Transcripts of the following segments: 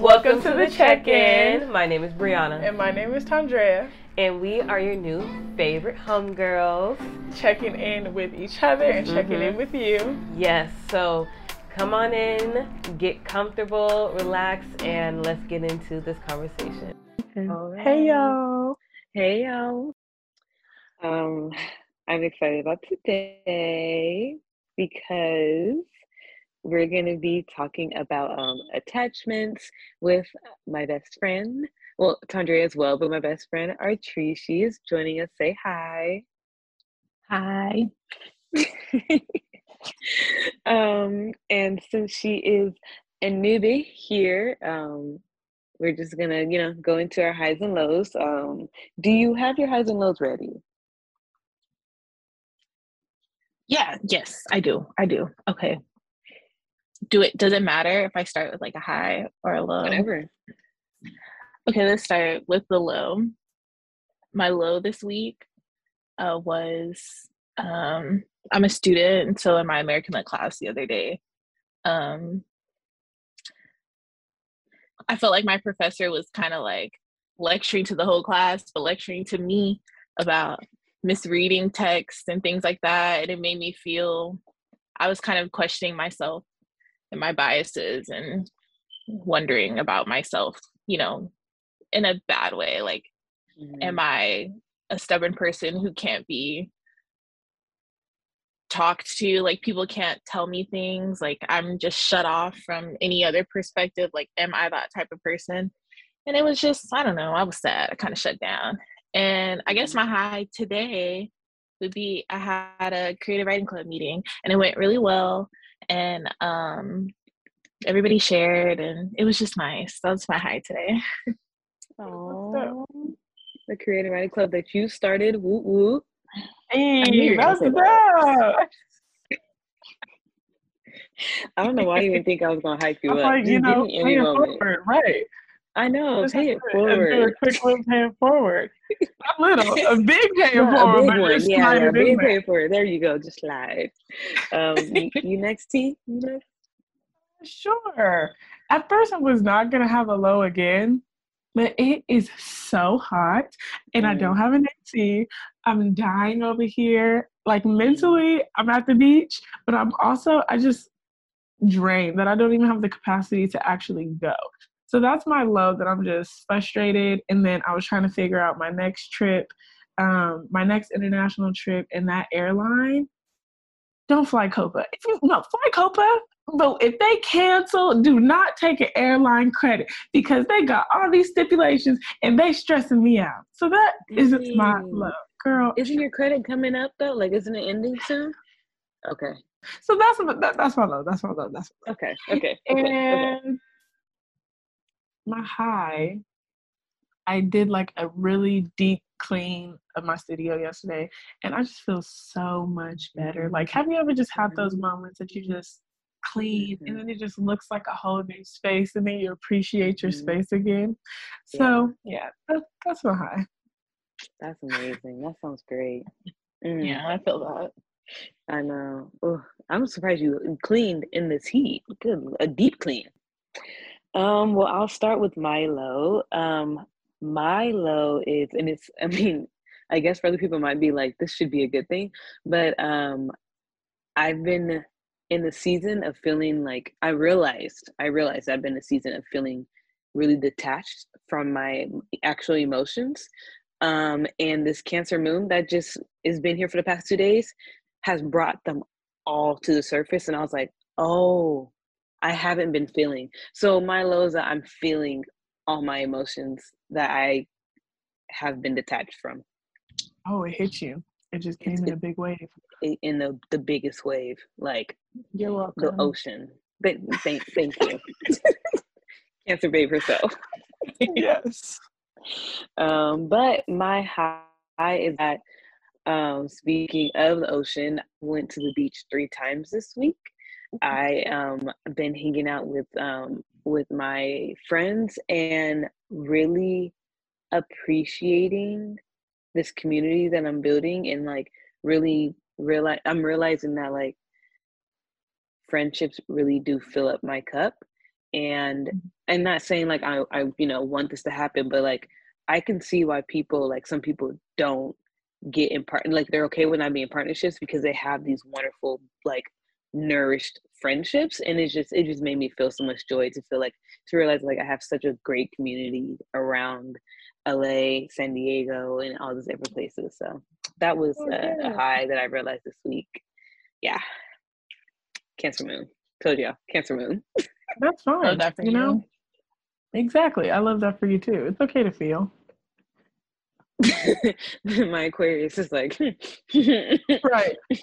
Welcome to the check-in. My name is Brianna. And my name is Tondrea. And we are your new favorite homegirls. Checking in with each other and checking in with you. Yes, so come on in, get comfortable, relax, and let's get into this conversation. Right. Hey, y'all. Hey, y'all. I'm excited about today because we're going to be talking about attachments with my best friend. Well, Tondrea as well, but my best friend, Artrice. She is joining us. Say hi. Hi. And since she is a newbie here, we're just going to, go into our highs and lows. Do you have your highs and lows ready? Yeah. Yes, I do. Okay. Does it matter if I start with like a high or a low? Whatever. Okay, let's start with the low. My low this week was I'm a student, and so in my American Lit class the other day, I felt like my professor was kind of like lecturing to the whole class, but lecturing to me about misreading text and things like that. And it made me feel I was kind of questioning myself and my biases and wondering about myself, in a bad way. Like, am I a stubborn person who can't be talked to? Like, people can't tell me things. Like, I'm just shut off from any other perspective. Like, am I that type of person? And it was just, I don't know, I was sad. I kind of shut down. And I guess my high today would be I had a creative writing club meeting and it went really well. And everybody shared, and it was just nice. That was my high today. Oh, the creative writing club that you started. Woo woo. Hey, that's that. I don't know why you didn't think I was gonna hype you up. Like, pay it forward, right? I know, pay it forward. Do a quick little pay it forward. A big pay it forward. There you go, just slide. You next, T? Sure. At first, I was not gonna have a low again, but it is so hot, and I don't have an AC. I'm dying over here. Like, mentally, I'm at the beach, but I'm also just drained that I don't even have the capacity to actually go. So that's my low, that I'm just frustrated. And then I was trying to figure out my next trip, my next international trip, and that airline. Don't fly Copa. Fly Copa. But if they cancel, do not take an airline credit because they got all these stipulations and they stressing me out. So that isn't my low, girl. Isn't your credit coming up though? Like, isn't it ending soon? Okay. So that's my low. That's my low. Okay. And my high, I did like a really deep clean of my studio yesterday, and I just feel so much better. Like, have you ever just had those moments that you just clean and then it just looks like a whole new space, and then you appreciate your space again? So yeah, that's my high. That's amazing. That sounds great. Yeah, I feel that. I know. Ugh, I'm surprised you cleaned in this heat. Good, a deep clean. Well, I'll start with my low. My low is, and it's, I mean, I guess for other people might be like, this should be a good thing, but I've been in the season of feeling like, I realized I've been in a season of feeling really detached from my actual emotions. And this Cancer moon that just has been here for the past 2 days has brought them all to the surface. And I was like, oh, I haven't been feeling. So my low is that I'm feeling all my emotions that I have been detached from. Oh, it hit you. It just came in a big wave. In the biggest wave, like, you're welcome. The ocean. Thank you. Cancer babe herself. Yes. But my high is that, speaking of the ocean, I went to the beach 3 times this week. I been hanging out with my friends and really appreciating this community that I'm building, and like really I'm realizing that like friendships really do fill up my cup, And not saying like I you know want this to happen, but like I can see why people, like some people don't get in part, like they're okay with not being in partnerships because they have these wonderful like nourished friendships, and it just made me feel so much joy to feel like, to realize like I have such a great community around LA, San Diego, and all these different places. So that was a high that I realized this week. Yeah, Cancer moon, told y'all, Cancer moon. That's fine. Love that for you. Know? Exactly. I love that for you too. It's okay to feel. My Aquarius is like right.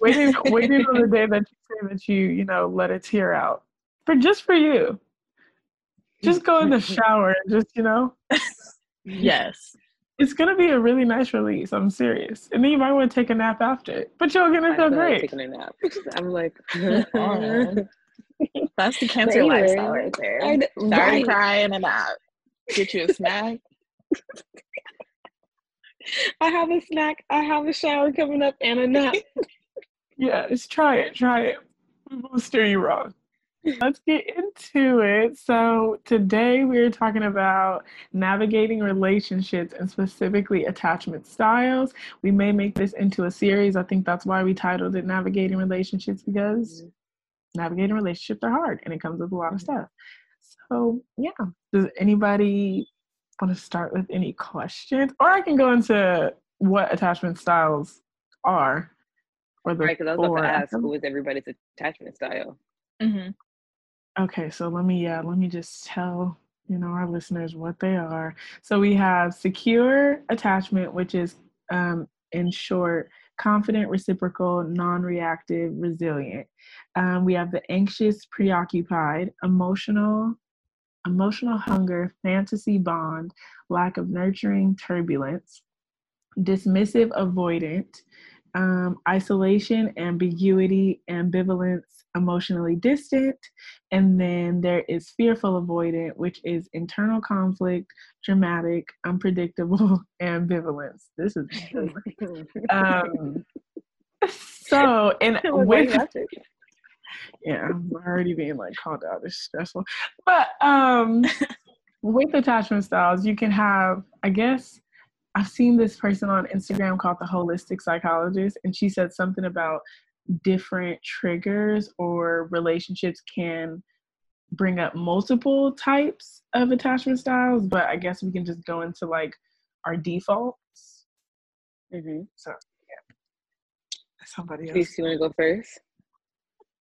Waiting on the day that you say that you know, let it tear out. For you. Just go in the shower and just, you know. Yes. It's gonna be a really nice release. I'm serious. And then you might want to take a nap after it. But you're gonna feel great. Taking a nap. I'm like that's the Cancer lifestyle right there. Sorry, crying and out. Get you a snack. I have a snack. I have a shower coming up and a nap. Yes, try it. We won't steer you wrong. Let's get into it. So today we're talking about navigating relationships and specifically attachment styles. We may make this into a series. I think that's why we titled it Navigating Relationships, because navigating relationships are hard and it comes with a lot of stuff. So yeah, does anybody want to start with any questions, or I can go into what attachment styles are, or the right, because I was about to ask who is everybody's attachment style. Mm-hmm. Okay, so let me just tell our listeners what they are. So we have secure attachment, which is in short, confident, reciprocal, non-reactive, resilient. We have the anxious, preoccupied, emotional hunger, fantasy bond, lack of nurturing, turbulence, dismissive, avoidant, isolation, ambiguity, ambivalence, emotionally distant. And then there is fearful, avoidant, which is internal conflict, dramatic, unpredictable, ambivalence. This is so, and with yeah, I'm already being like called out. It's stressful. But with attachment styles, you can have, I guess, I've seen this person on Instagram called the Holistic Psychologist, and she said something about different triggers or relationships can bring up multiple types of attachment styles, but I guess we can just go into like our defaults. Mm-hmm. So, yeah. Somebody else. Please, you want to go first?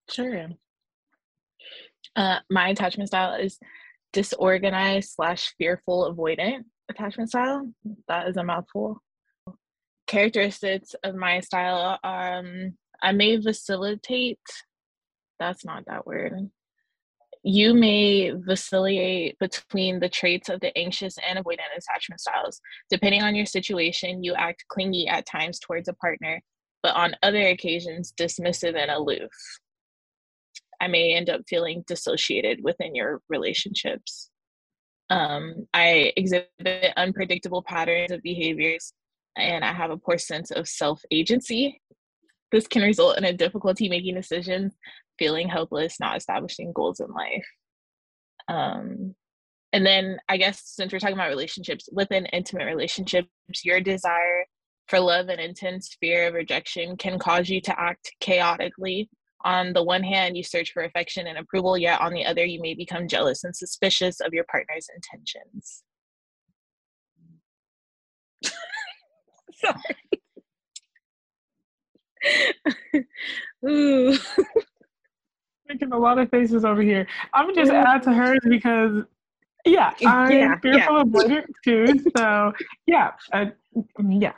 Sure. My attachment style is disorganized / fearful avoidant attachment style. That is a mouthful. Characteristics of my style are I may vacillate. That's not that word. You may vacillate between the traits of the anxious and avoidant attachment styles. Depending on your situation, you act clingy at times towards a partner, but on other occasions, dismissive and aloof. I may end up feeling dissociated within your relationships. I exhibit unpredictable patterns of behaviors, and I have a poor sense of self-agency. This can result in a difficulty making decisions, feeling helpless, not establishing goals in life. And then I guess since we're talking about relationships, within intimate relationships, your desire for love and intense fear of rejection can cause you to act chaotically. On the one hand, you search for affection and approval, yet on the other, you may become jealous and suspicious of your partner's intentions. Sorry. Ooh. Making a lot of faces over here. I'm just add to hers because, yeah, I'm fearful of avoidant too. So, yeah. Yeah.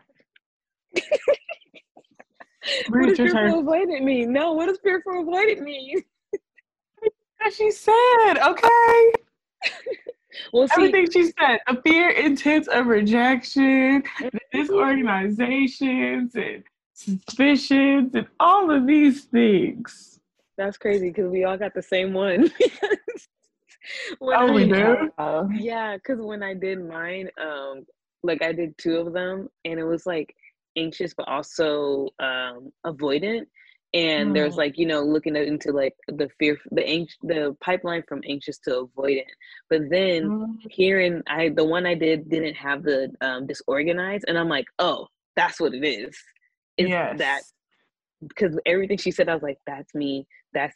What does fearful avoidant mean? No, what does fearful avoidant mean? As she said, okay. Well, see, everything she said, a fear intense of rejection, disorganizations, and suspicions, and all of these things. That's crazy because we all got the same one. We do? Yeah, because when I did mine, like I did two of them, and it was like anxious but also avoidant, And there's like, you know, looking into like the fear, the pipeline from anxious to avoidant. But then hearing the one I didn't have the disorganized, and I'm like, oh, that's what it is. It's that, because everything she said, I was like, that's me. That's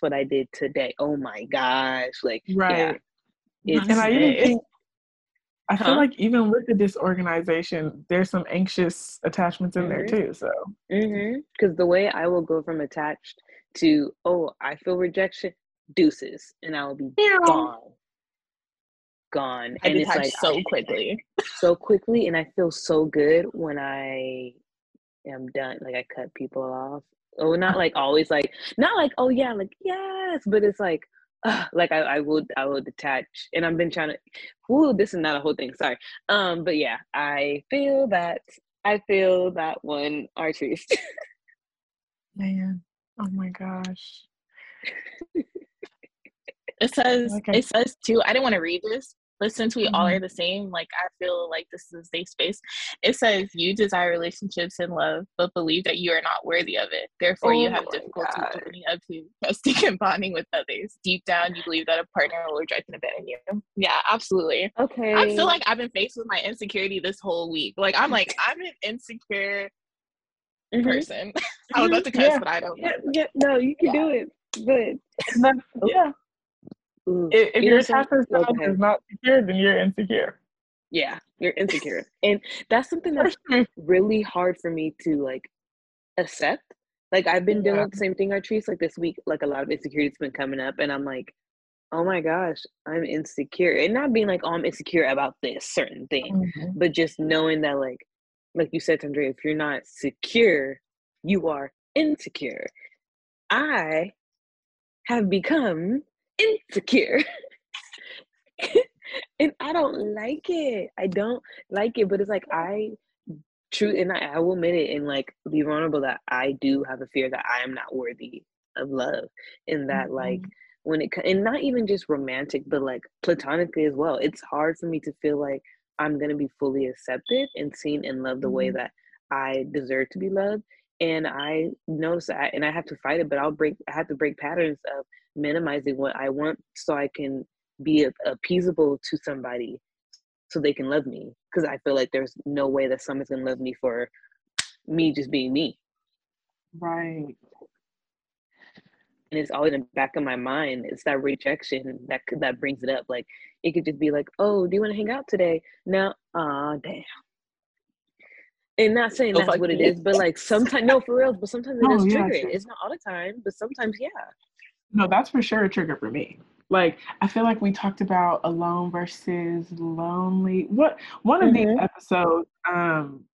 what I did today. Oh my gosh. Like, it's and I feel like even with the disorganization, there's some anxious attachments in there too. So, because the way I will go from attached to, oh, I feel rejection, deuces, and I will be gone. And it's like so quickly, and I feel so good when I am done. Like I cut people off. Oh, not like always, like not like oh yeah, like yes, but it's like. I will detach, and I've been trying to, this is not a whole thing, sorry. But yeah, I feel that one, Artrice. Man, oh my gosh. It says too, I didn't want to read this, but since we all are the same, like, I feel like this is a safe space. It says, you desire relationships and love, but believe that you are not worthy of it. Therefore, you have difficulty opening up to trusting and bonding with others. Deep down, you believe that a partner will reject and abandon you. Yeah, absolutely. Okay. I feel like I've been faced with my insecurity this whole week. Like, I'm an insecure person. I was about to cuss, but I don't. Yeah, no, you can do it. Good. Yeah. Ooh, if your attachment style is not secure, then you're insecure. Yeah, you're insecure. And that's something that's really hard for me to like accept. Like I've been dealing with the same thing, Artrice, like this week, like a lot of insecurity's been coming up, and I'm like, oh my gosh, I'm insecure. And not being like, oh, I'm insecure about this certain thing, but just knowing that like you said, Tondrea, if you're not secure, you are insecure. I have become insecure and I don't like it, but it's like I will admit it and like be vulnerable that I do have a fear that I am not worthy of love, and that like when it and not even just romantic, but like platonically as well, it's hard for me to feel like I'm gonna be fully accepted and seen and loved the way that I deserve to be loved. And I notice that, and I have to fight it, but I have to break patterns of minimizing what I want so I can be appeasable to somebody so they can love me. Because I feel like there's no way that someone's going to love me for me just being me. Right. And it's always in the back of my mind. It's that rejection that brings it up. Like, it could just be like, oh, do you want to hang out today? No. Aw, damn. And not saying that's what it is, but like sometimes, no, for real, but sometimes it is triggered. It's not all the time, but sometimes, yeah. No, that's for sure a trigger for me. Like, I feel like we talked about alone versus lonely. What one of these episodes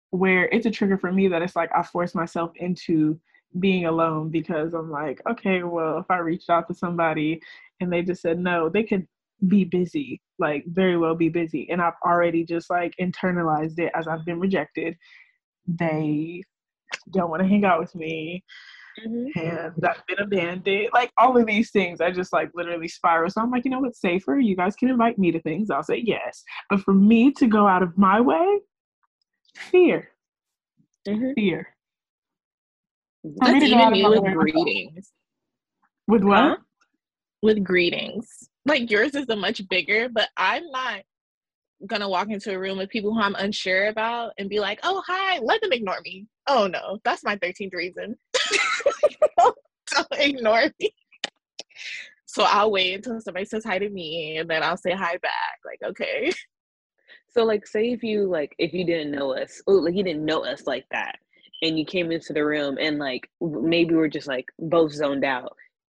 where it's a trigger for me that it's like I force myself into being alone because I'm like, okay, well, if I reached out to somebody and they just said no, they could be busy, like very well be busy. And I've already just like internalized it as I've been rejected. They don't want to hang out with me. And I've been abandoned, like all of these things. I just like literally spiral. So I'm like, you know what's safer? You guys can invite me to things. I'll say yes. But for me to go out of my way, fear. Fear. That's even me with greetings. With what? Huh? With greetings. Like yours is a much bigger, but I'm not gonna walk into a room with people who I'm unsure about and be like, oh hi, let them ignore me. Oh no, that's my 13th reason. Don't ignore me. So I'll wait until somebody says hi to me, and then I'll say hi back. Like, okay. So like, say if you didn't know us, you didn't know us like that, and you came into the room, and like maybe we're just like both zoned out,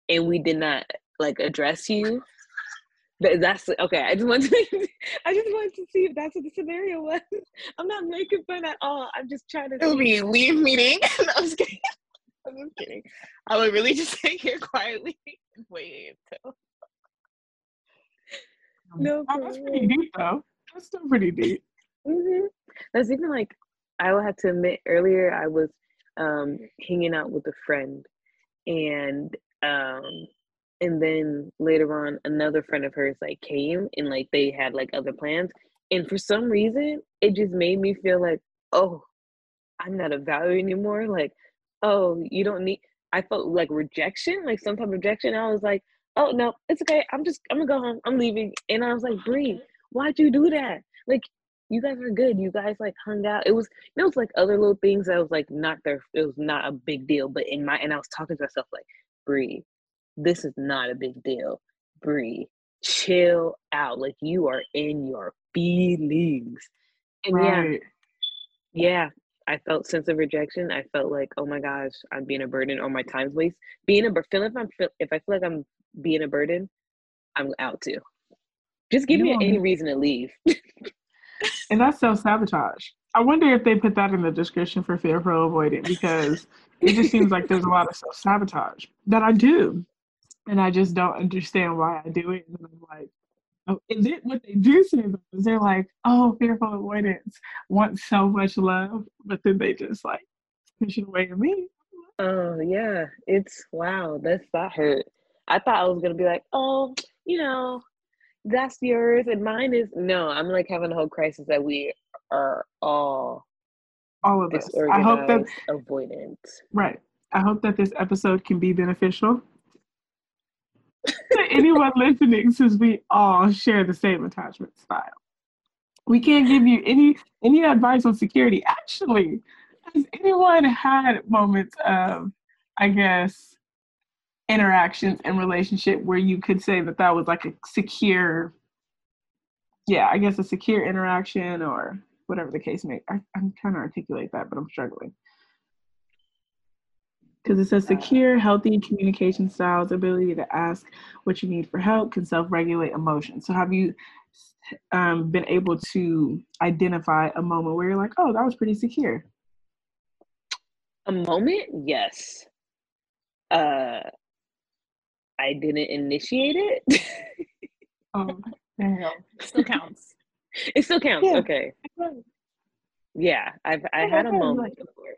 and we did not like address you. That's okay. I just wanted to see if that's what the scenario was. I'm not making fun at all. I'm just trying to. It'll be leave meeting. I was kidding. I'm just kidding. I would really just sit here quietly and wait until. No, that's pretty deep, though. That's still pretty deep. That's even like, I will have to admit, earlier I was hanging out with a friend, and then later on, another friend of hers like came, and like they had like other plans, and for some reason, it just made me feel like, oh, I'm not of value anymore, like. Oh, you don't need I felt like rejection, like some type of rejection. I was like, oh no, it's okay. I'm gonna go home. I'm leaving. And I was like, Bree, why'd you do that? Like, you guys are good. You guys like hung out. It was, you know, it's like other little things that was like not there. It was not a big deal. But in my, and I was talking to myself like, Bree, this is not a big deal. Bree, chill out. Like, you are in your feelings. And right. yeah, I felt sense of rejection. I felt like, oh my gosh, I'm being a burden, or my time's waste. If I feel like I'm being a burden, I'm out too. Just give me any reason to leave. And that's self-sabotage. I wonder if they put that in the description for fear of avoiding, because it just seems like there's a lot of self-sabotage that I do. And I just don't understand why I do it. And I'm like, oh, is it what they do say? They're like, oh, fearful avoidance wants so much love, but then they just like push it away at me. Oh, yeah. It's, wow, that hurt. I thought I was going to be like, oh, you know, that's yours and mine is, no, I'm like having a whole crisis that we are all of us. I hope that avoidant. Right. I hope that this episode can be beneficial to anyone listening, since we all share the same attachment style. We can't give you any advice on security. Actually, has anyone had moments of, I guess, interactions and relationship where you could say that was like a secure, I guess a secure interaction or whatever the case may be? I'm trying to articulate that, but I'm struggling. Because it says secure, healthy communication styles, ability to ask what you need for help, can self-regulate emotions. So have you been able to identify a moment where you're like, oh, that was pretty secure? A moment? Yes. I didn't initiate it. Still counts. It still counts. Yeah. Okay. Yeah, I had a moment before,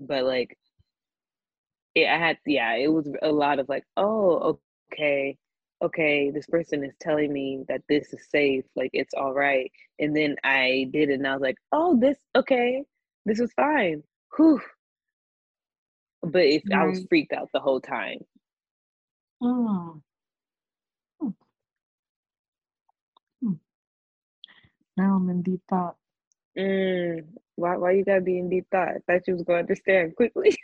but like, it was a lot of like, oh, okay, this person is telling me that this is safe, like it's all right. And then I did it, and I was like, oh, this was fine. Whew. But I was freaked out the whole time. Oh. Now I'm in deep thought. Why you gotta be in deep thought? I thought you was gonna understand quickly.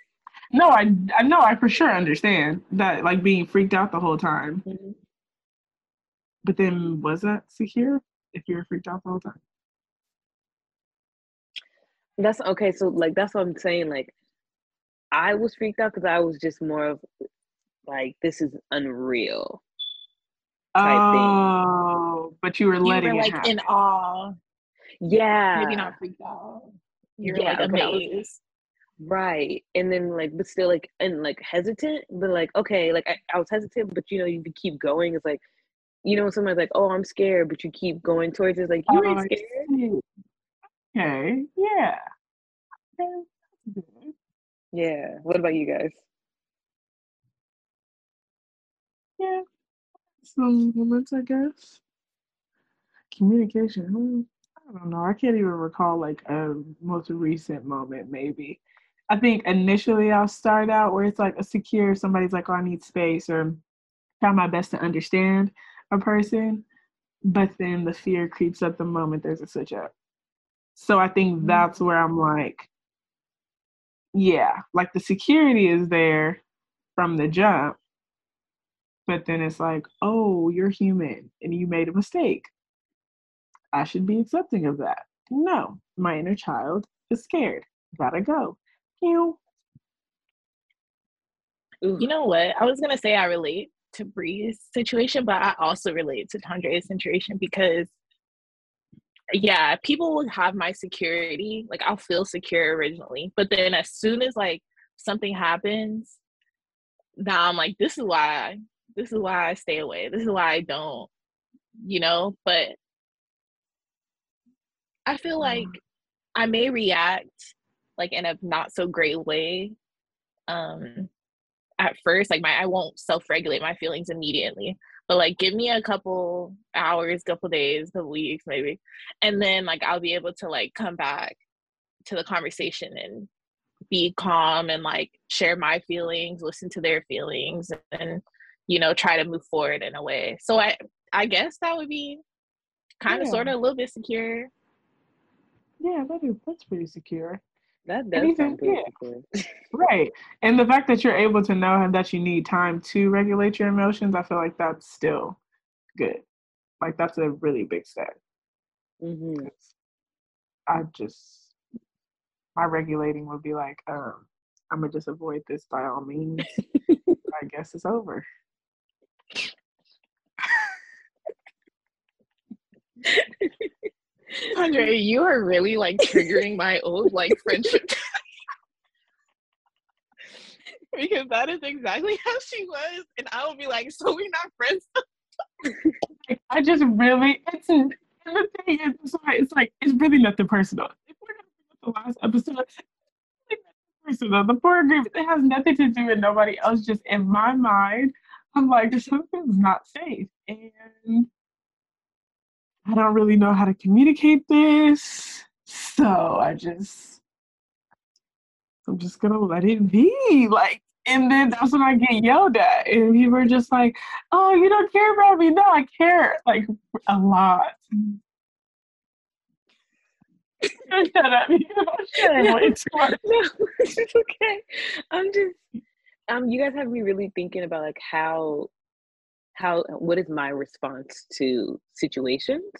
No, I know, I for sure understand that, like being freaked out the whole time. Mm-hmm. But then, was that secure if you were freaked out the whole time? That's okay. So like, that's what I'm saying. Like, I was freaked out because I was just more of like, this is unreal type thing. But you were like happen. In awe. Yeah. Maybe not freaked out. You're like amazed. Right. And then like, but still like, and like hesitant, but like, okay, like I was hesitant, but you know, you keep going. It's like, you know, somebody's like, oh, I'm scared, but you keep going towards it. It's like, you ain't scared. Okay. Yeah. Yeah. What about you guys? Yeah. Some moments, I guess. Communication. I don't know. I can't even recall like a most recent moment, maybe. I think initially I'll start out where it's like a secure, somebody's like, oh, I need space, or try my best to understand a person. But then the fear creeps up the moment there's a switch up. So I think that's where I'm like, yeah, like the security is there from the jump. But then it's like, oh, you're human and you made a mistake. I should be accepting of that. No, my inner child is scared. Gotta go. Ew. You know what? I was going to say I relate to Bree's situation, but I also relate to Tondrea's situation because, yeah, people will have my security. Like, I'll feel secure originally. But then as soon as, like, something happens, now I'm like, this is why I stay away. This is why I don't, you know? But I feel like I may react like in a not so great way at first. Like I won't self-regulate my feelings immediately, but like give me a couple hours, couple days, couple weeks maybe. And then like I'll be able to like come back to the conversation and be calm and like share my feelings, listen to their feelings, and, you know, try to move forward in a way. So I guess that would be kind of sort of a little bit secure. Yeah, that's pretty secure. That does sound pretty secure. Right. And the fact that you're able to know that you need time to regulate your emotions, I feel like that's still good. Like, that's a really big step. Mm-hmm. My regulating would be like, I'm going to just avoid this by all means. I guess it's over. Tondrea, you are really like triggering my old like friendship because that is exactly how she was, and I would be like, so we're not friends. I just really, the thing is, it's really nothing personal. If we're not with the last episode, it's personal. The poor group, it has nothing to do with nobody else. Just in my mind, I'm like, something's not safe, and I don't really know how to communicate this, so I'm just gonna let it be. Like, and then that's when I get yelled at, and people are just like, "Oh, you don't care about me?" No, I care, like, a lot. Shut up! You don't care way too much. No, it's okay. I'm just, you guys have me really thinking about like what is my response to situations?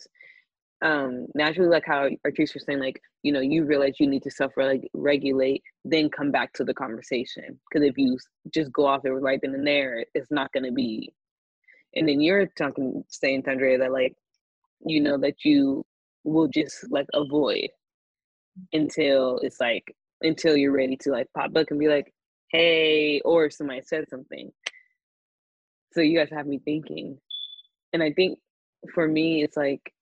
Naturally, like how Artrice was saying, like, you know, you realize you need to self-regulate, then come back to the conversation. Because if you just go off it right then and there, it's not going to be. And then you're saying, Tondrea, that like, you know, that you will just like avoid until you're ready to like pop up and be like, hey, or somebody said something. So you guys have me thinking. And I think for me, it's like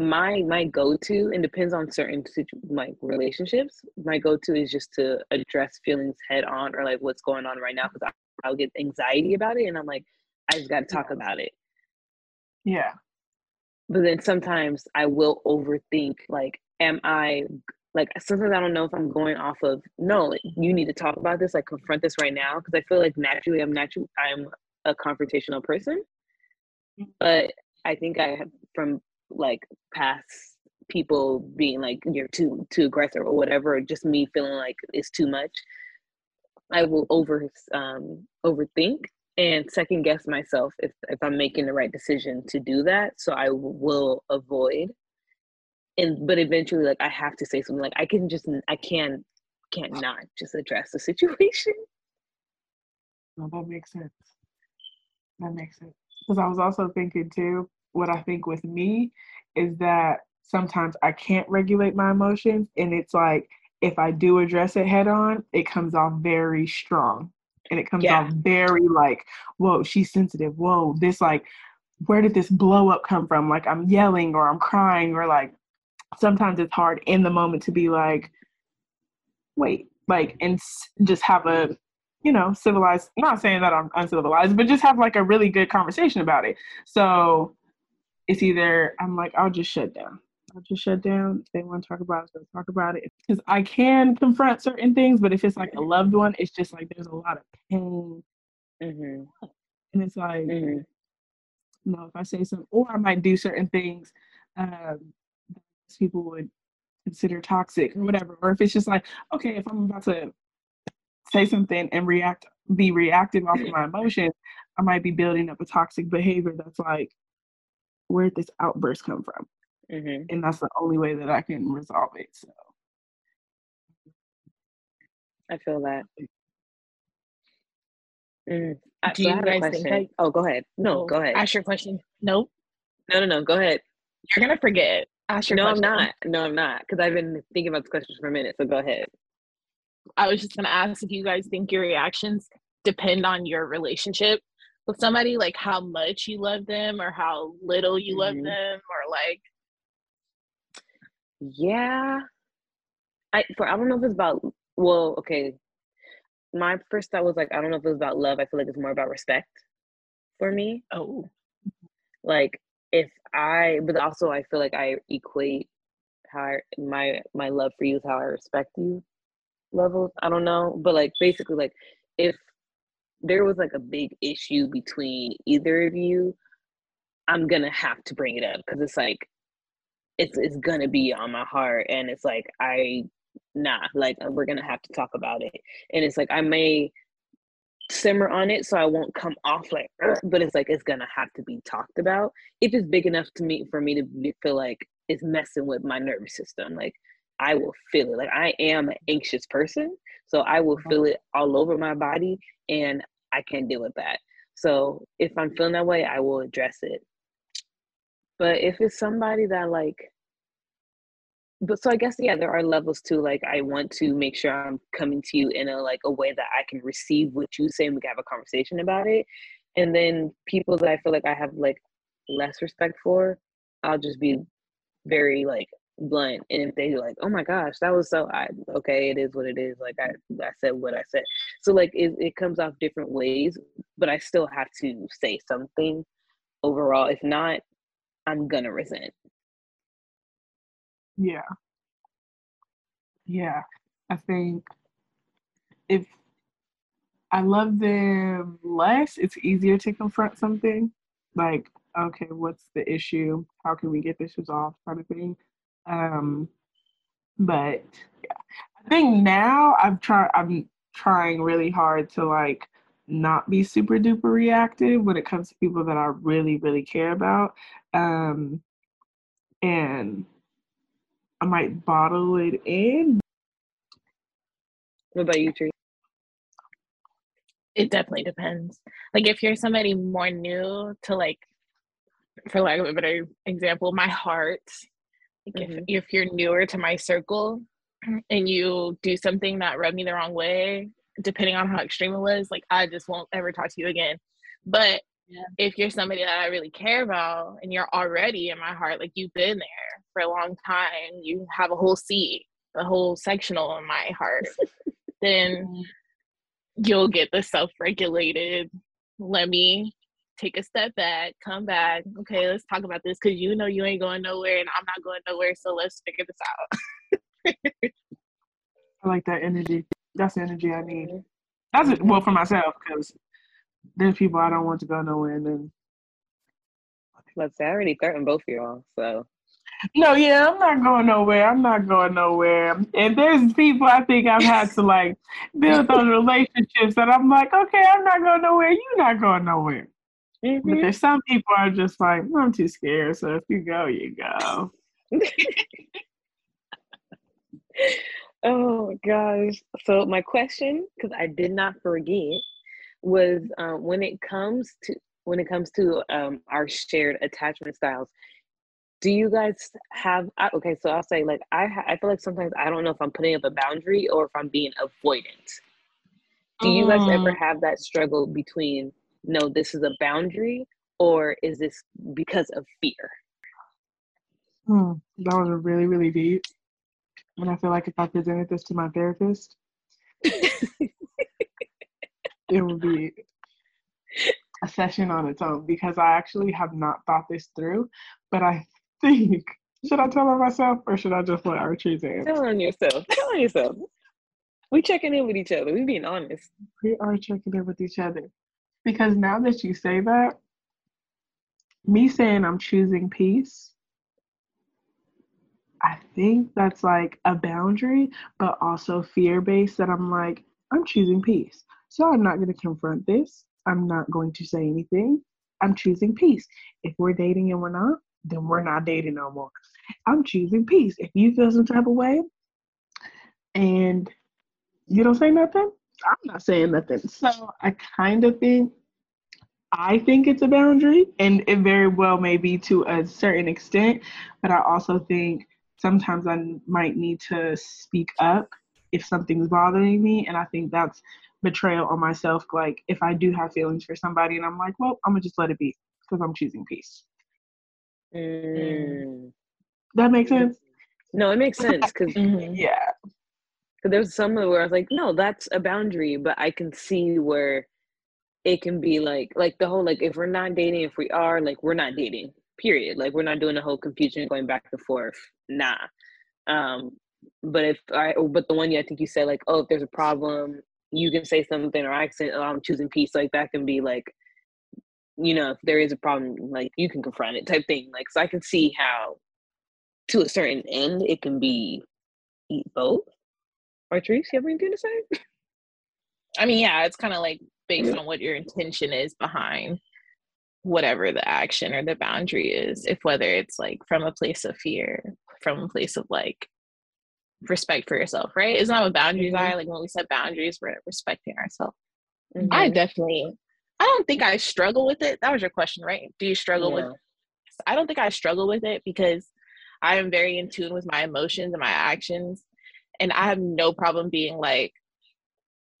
my go-to, and depends on certain like relationships, my go-to is just to address feelings head on, or like what's going on right now, because I'll get anxiety about it, and I'm like, I just got to talk about it. Yeah. But then sometimes I will overthink, like, sometimes I don't know if I'm going off of, no, you need to talk about this, like confront this right now. Cause I feel like naturally I'm a confrontational person, but I think I have from like past people being like, you're too aggressive or whatever, or just me feeling like it's too much. I will overthink and second guess myself if I'm making the right decision to do that. So I will avoid. But eventually, like, I have to say something. Like, I can't not just address the situation. No, that makes sense. Because I was also thinking too, what I think with me is that sometimes I can't regulate my emotions, and it's like, if I do address it head on, it comes off very strong, and it comes off very like, whoa, she's sensitive. Whoa, this, like, where did this blow up come from? Like, I'm yelling or I'm crying, or like, sometimes it's hard in the moment to be like, wait, like, and just have a, you know, civilized, not saying that I'm uncivilized, but just have like a really good conversation about it. So it's either I'm like, I'll just shut down. If they want to talk about it, they'll talk about it. Because I can confront certain things, but if it's like a loved one, it's just like, there's a lot of pain. Mm-hmm. And it's like, mm-hmm. No, if I say something, or I might do certain things, people would consider toxic or whatever, or if it's just like, okay, if I'm about to say something and be reactive off of my emotions, I might be building up a toxic behavior that's like, where'd this outburst come from? Mm-hmm. And that's the only way that I can resolve it. So I feel that. Mm. Do you guys think that? Oh, go ahead. No, go ahead. Ask your question. Nope. No. Go ahead. You're gonna forget. Ask your question. No, I'm not. Because I've been thinking about this question for a minute, so go ahead. I was just going to ask if you guys think your reactions depend on your relationship with somebody, like how much you love them or how little you love them, or like... Yeah. I don't know if it's about... Well, okay. My first thought was like, I don't know if it was about love. I feel like it's more about respect for me. Oh. Like... but also I feel like I equate how my love for you is how I respect you. levels, I don't know, but like basically like if there was like a big issue between either of you, I'm gonna have to bring it up because it's like it's gonna be on my heart, and it's like we're gonna have to talk about it. And it's like I may simmer on it so I won't come off like, but it's like it's gonna have to be talked about if it's big enough to me for me to feel like it's messing with my nervous system. Like I will feel it. Like I am an anxious person, so I will feel it all over my body, and I can't deal with that. So if I'm feeling that way, I will address it. But if it's somebody that but so I guess, yeah, there are levels too. Like I want to make sure I'm coming to you in a way that I can receive what you say, and we can have a conversation about it. And then people that I feel like I have less respect for, I'll just be very blunt. And if they oh my gosh, that was okay, it is what it is. I said what I said. So it comes off different ways, but I still have to say something overall. If not, I'm gonna resent. Yeah. I think if I love them less, it's easier to confront something. Like, okay, what's the issue? How can we get this resolved? Kind of thing. But yeah, I think now I'm trying really hard to not be super duper reactive when it comes to people that I really, really care about. And I might bottle it in. What about you, Tree? It definitely depends. If you're somebody more new to for lack of a better example, my heart. If you're newer to my circle and you do something that rubbed me the wrong way, depending on how extreme it was, I just won't ever talk to you again. But if you're somebody that I really care about and you're already in my heart, you've been there for a long time, you have a whole seat, a whole sectional in my heart, then you'll get the self-regulated, let me take a step back, come back. Okay, let's talk about this because you ain't going nowhere and I'm not going nowhere, so let's figure this out. I like that energy. That's the energy I need. That's it, well, for myself, because there's people I don't want to go nowhere. And then let's say I already threatened both of y'all, so. No, yeah, I'm not going nowhere. And there's people I think I've had to build those relationships that I'm okay, I'm not going nowhere. You're not going nowhere. Mm-hmm. But there's some people are just I'm too scared, so if you go, you go. Oh gosh. So my question, because I did not forget, was when it comes to our shared attachment styles, do you guys have okay, so I'll say I feel sometimes I don't know if I'm putting up a boundary or if I'm being avoidant. Do you guys ever have that struggle between no, this is a boundary, or is this because of fear? That was really, really deep. And I feel if I presented this to my therapist, it would be a session on its own, because I actually have not thought this through. But I think, should I tell her myself or should I just let Artrice in? Tell on yourself. We checking in with each other. We being honest. We are checking in with each other. Because now that you say that, me saying I'm choosing peace, I think that's a boundary, but also fear-based that I'm choosing peace. So I'm not going to confront this. I'm not going to say anything. I'm choosing peace. If we're dating and we're not, then we're not dating no more. I'm choosing peace. If you feel some type of way and you don't say nothing, I'm not saying nothing. So I think it's a boundary, and it very well may be to a certain extent, but I also think sometimes I might need to speak up if something's bothering me, and I think that's betrayal on myself. If I do have feelings for somebody and I'm well, I'm gonna just let it be because I'm choosing peace. That makes sense? No, it makes sense because yeah. There's some where I was no, that's a boundary, but I can see where it can be the whole if we're not dating, if we are we're not dating, period. We're not doing the whole confusion going back and forth. Nah. But the one, yeah, I think you said, like, oh, if there's a problem, you can say something, or I can, I'm choosing peace. Like, that can be like, you know, if there is a problem, like, you can confront it type thing. Like, so I can see how, to a certain end, it can be both. Artrice, you have anything to say? I mean, yeah, it's kind of like based on what your intention is behind whatever the action or the boundary is, if whether it's like from a place of fear, from a place of like respect for yourself, right? Isn't that what boundaries are? Like, when we set boundaries, we're respecting ourselves. Mm-hmm. I don't think I struggle with it. That was your question, right? Do you struggle with it? I don't think I struggle with it because I am very in tune with my emotions and my actions. And I have no problem being like,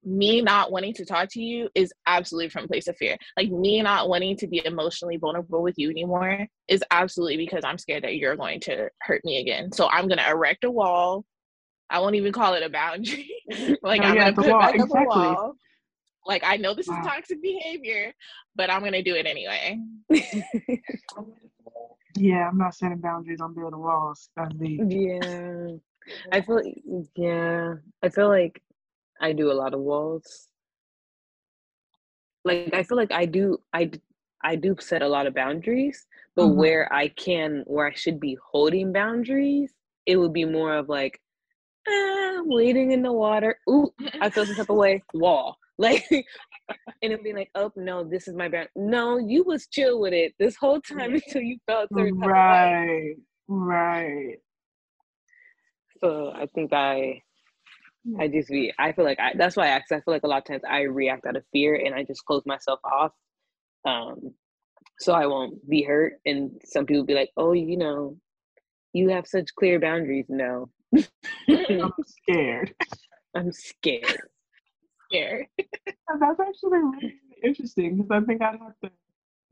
me not wanting to talk to you is absolutely from a place of fear. Like, me not wanting to be emotionally vulnerable with you anymore is absolutely because I'm scared that you're going to hurt me again. So I'm going to erect a wall. I won't even call it a boundary. Like, I'm going to put back up a wall. Like, I know this is toxic behavior, but I'm going to do it anyway. Yeah, I'm not setting boundaries. I'm building walls. Yeah. I feel like I do a lot of walls. Like, I feel like I do set a lot of boundaries, but where I should be holding boundaries, it would be more of like, wading in the water. Ooh, I feel some type of way. Wall. Like, and it'd be like, oh no, this is my boundary. No, you was chill with it this whole time until you felt certain type of way. Right. So I think I feel like a lot of times I react out of fear and I just close myself off so I won't be hurt. And some people be like, oh, you know, you have such clear boundaries. No. I'm scared. I'm scared. That's actually really interesting because I think I'd have to,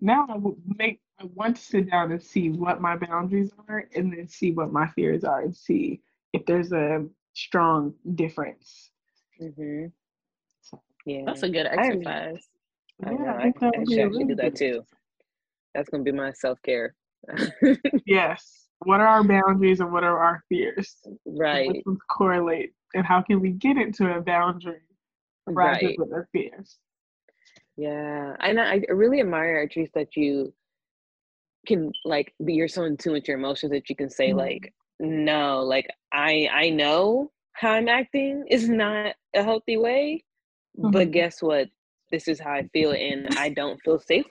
now I want to sit down and see what my boundaries are and then see what my fears are and see if there's a strong difference. Mm-hmm. Yeah, that's a good exercise. I should do that too. That's gonna be my self-care. Yes, what are our boundaries and what are our fears, right? Which ones correlate and how can we get into a boundary rather than our fears? Yeah, and I really admire, Artrice, that you can like be, you're so in tune with your emotions that you can say like, no, like I know how I'm acting is not a healthy way, but guess what? This is how I feel, and I don't feel safe.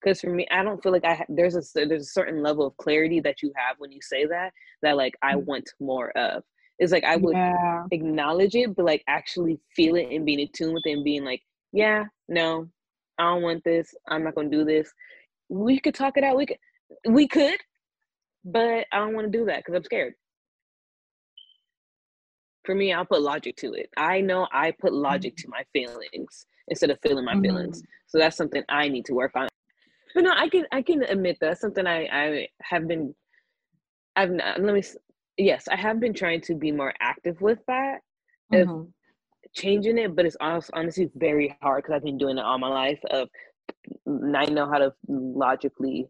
Because for me, I don't feel like there's a certain level of clarity that you have when you say that like I want more of. It's like I would acknowledge it, but like actually feel it and being in tune with it and being like, yeah, no, I don't want this. I'm not gonna do this. We could talk it out. We could. But I don't want to do that because I'm scared. For me, I'll put logic to it. I know I put logic to my feelings instead of feeling my feelings. So that's something I need to work on. But no, I can admit that's something I have been trying to be more active with that, of changing it. But it's honestly very hard because I've been doing it all my life. Of I know how to logically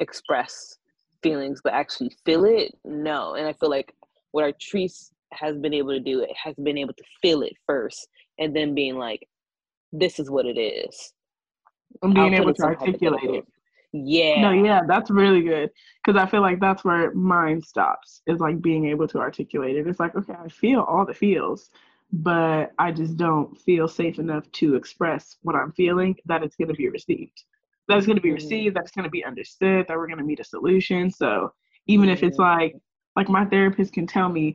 express feelings, but actually feel it, no. And I feel like what Artrice has been able to do, it has been able to feel it first and then being like, this is what it is. And being able to articulate it. Yeah. No, yeah, that's really good. Because I feel like that's where mine stops, is like being able to articulate it. It's like, okay, I feel all the feels, but I just don't feel safe enough to express what I'm feeling that it's going to be received. That's going to be received, that's going to be understood, that we're going to meet a solution. So even if it's like my therapist can tell me,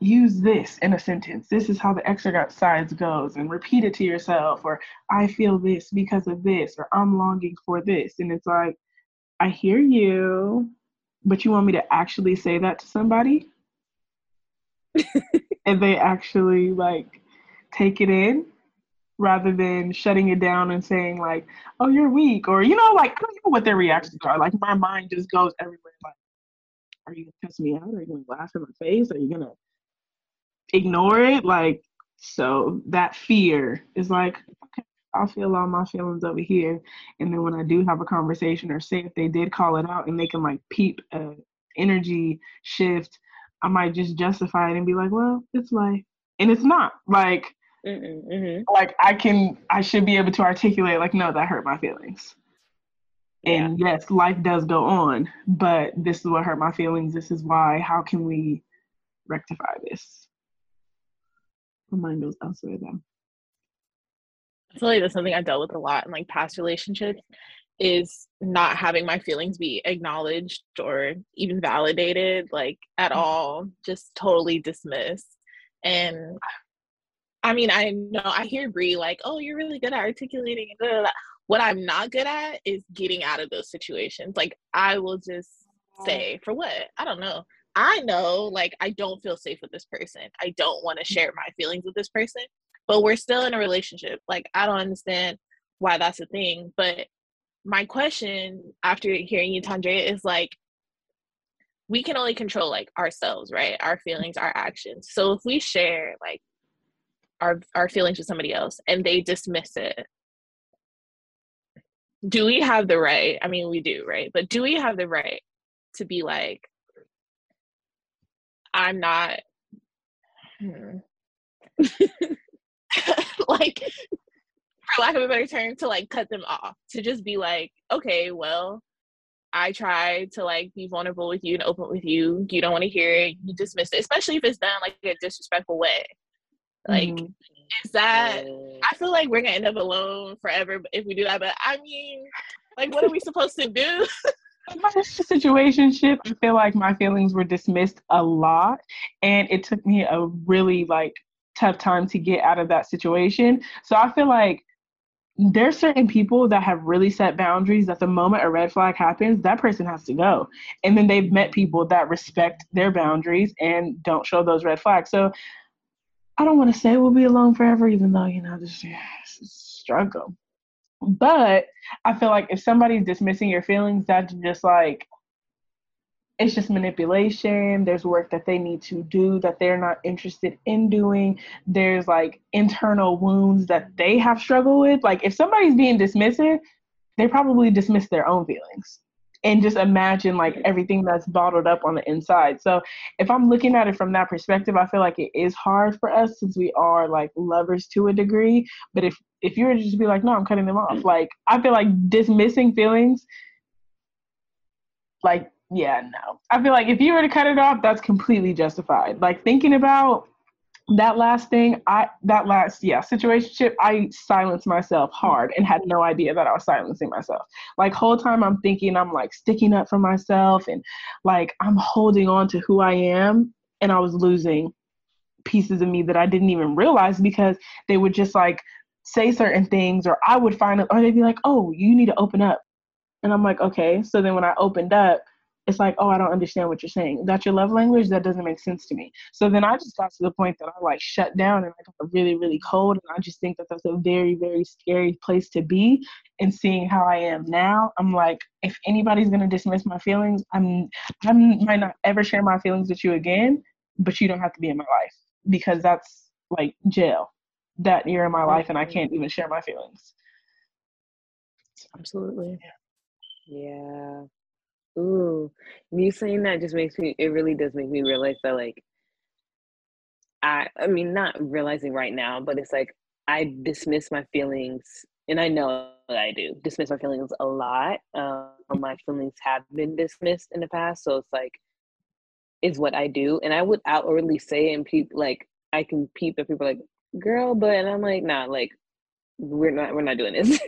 use this in a sentence. This is how the exercise goes and repeat it to yourself. Or I feel this because of this, or I'm longing for this. And it's like, I hear you, but you want me to actually say that to somebody? And they actually like take it in? Rather than shutting it down and saying like, oh, you're weak, or, you know, like, I don't know what their reactions are. Like, my mind just goes everywhere. Like, are you going to cuss me out? Are you going to laugh in my face? Are you going to ignore it? Like, so that fear is like, okay, I'll feel all my feelings over here. And then when I do have a conversation, or say if they did call it out and they can like peep energy shift, I might just justify it and be like, well, it's life. And it's not like, like I should be able to articulate like, no, that hurt my feelings. Yeah. And yes, life does go on, but this is what hurt my feelings. This is why. How can we rectify this? My mind goes elsewhere though. I feel like that's something I dealt with a lot in like past relationships, is not having my feelings be acknowledged or even validated, like at all, just totally dismissed. And I mean, I know I hear Bree like, oh, you're really good at articulating. Blah, blah, blah. What I'm not good at is getting out of those situations. Like I will just say, for what? I don't know. I know, like, I don't feel safe with this person. I don't want to share my feelings with this person, but we're still in a relationship. Like, I don't understand why that's a thing. But my question after hearing you, Tondrea, is like, we can only control like ourselves, right? Our feelings, our actions. So if we share like our feelings with somebody else and they dismiss it, do we have the right? I mean, we do, right? But do we have the right to be like, I'm not like, for lack of a better term, to like cut them off, to just be like, okay, well, I tried to like be vulnerable with you and open with you. You don't want to hear it. You dismiss it, especially if it's done like in a disrespectful way. Like, is that, I feel like we're going to end up alone forever if we do that. But I mean, like, what are we supposed to do? In my situationship, I feel like my feelings were dismissed a lot, and it took me a really like tough time to get out of that situation. So I feel like there are certain people that have really set boundaries that the moment a red flag happens, that person has to go. And then they've met people that respect their boundaries and don't show those red flags. So I don't want to say we'll be alone forever, even though, you know, this is a struggle. But I feel like if somebody's dismissing your feelings, that's just like, it's just manipulation. There's work that they need to do that they're not interested in doing. There's like internal wounds that they have struggled with. Like if somebody's being dismissive, they probably dismiss their own feelings. And just imagine like everything that's bottled up on the inside. So if I'm looking at it from that perspective, I feel like it is hard for us since we are like lovers to a degree. But if you were to just be like, no, I'm cutting them off. Like, I feel like dismissing feelings, like, yeah, no. I feel like if you were to cut it off, that's completely justified. Like thinking about that last thing, situationship, I silenced myself hard and had no idea that I was silencing myself. Like whole time I'm thinking I'm like sticking up for myself and like I'm holding on to who I am, and I was losing pieces of me that I didn't even realize because they would just like say certain things, or I would find it, or they'd be like, oh, you need to open up. And I'm like, okay. So then when I opened up, it's like, oh, I don't understand what you're saying. That's your love language? That doesn't make sense to me. So then I just got to the point that I like shut down and I got really, really cold. And I just think that that's a very, very scary place to be. And seeing how I am now, I'm like, if anybody's going to dismiss my feelings, I might not ever share my feelings with you again, but you don't have to be in my life, because that's like jail, that you're in my life and I can't even share my feelings. Absolutely. Yeah. Ooh, you saying that just makes me, it really does make me realize that, like, I mean, not realizing right now, but it's like, I dismiss my feelings, and I know that I do dismiss my feelings a lot. My feelings have been dismissed in the past, so it's like, it's what I do, and I would outwardly say and peep, like, I can peep at people like, girl, but, and I'm like, nah, like, we're not doing this.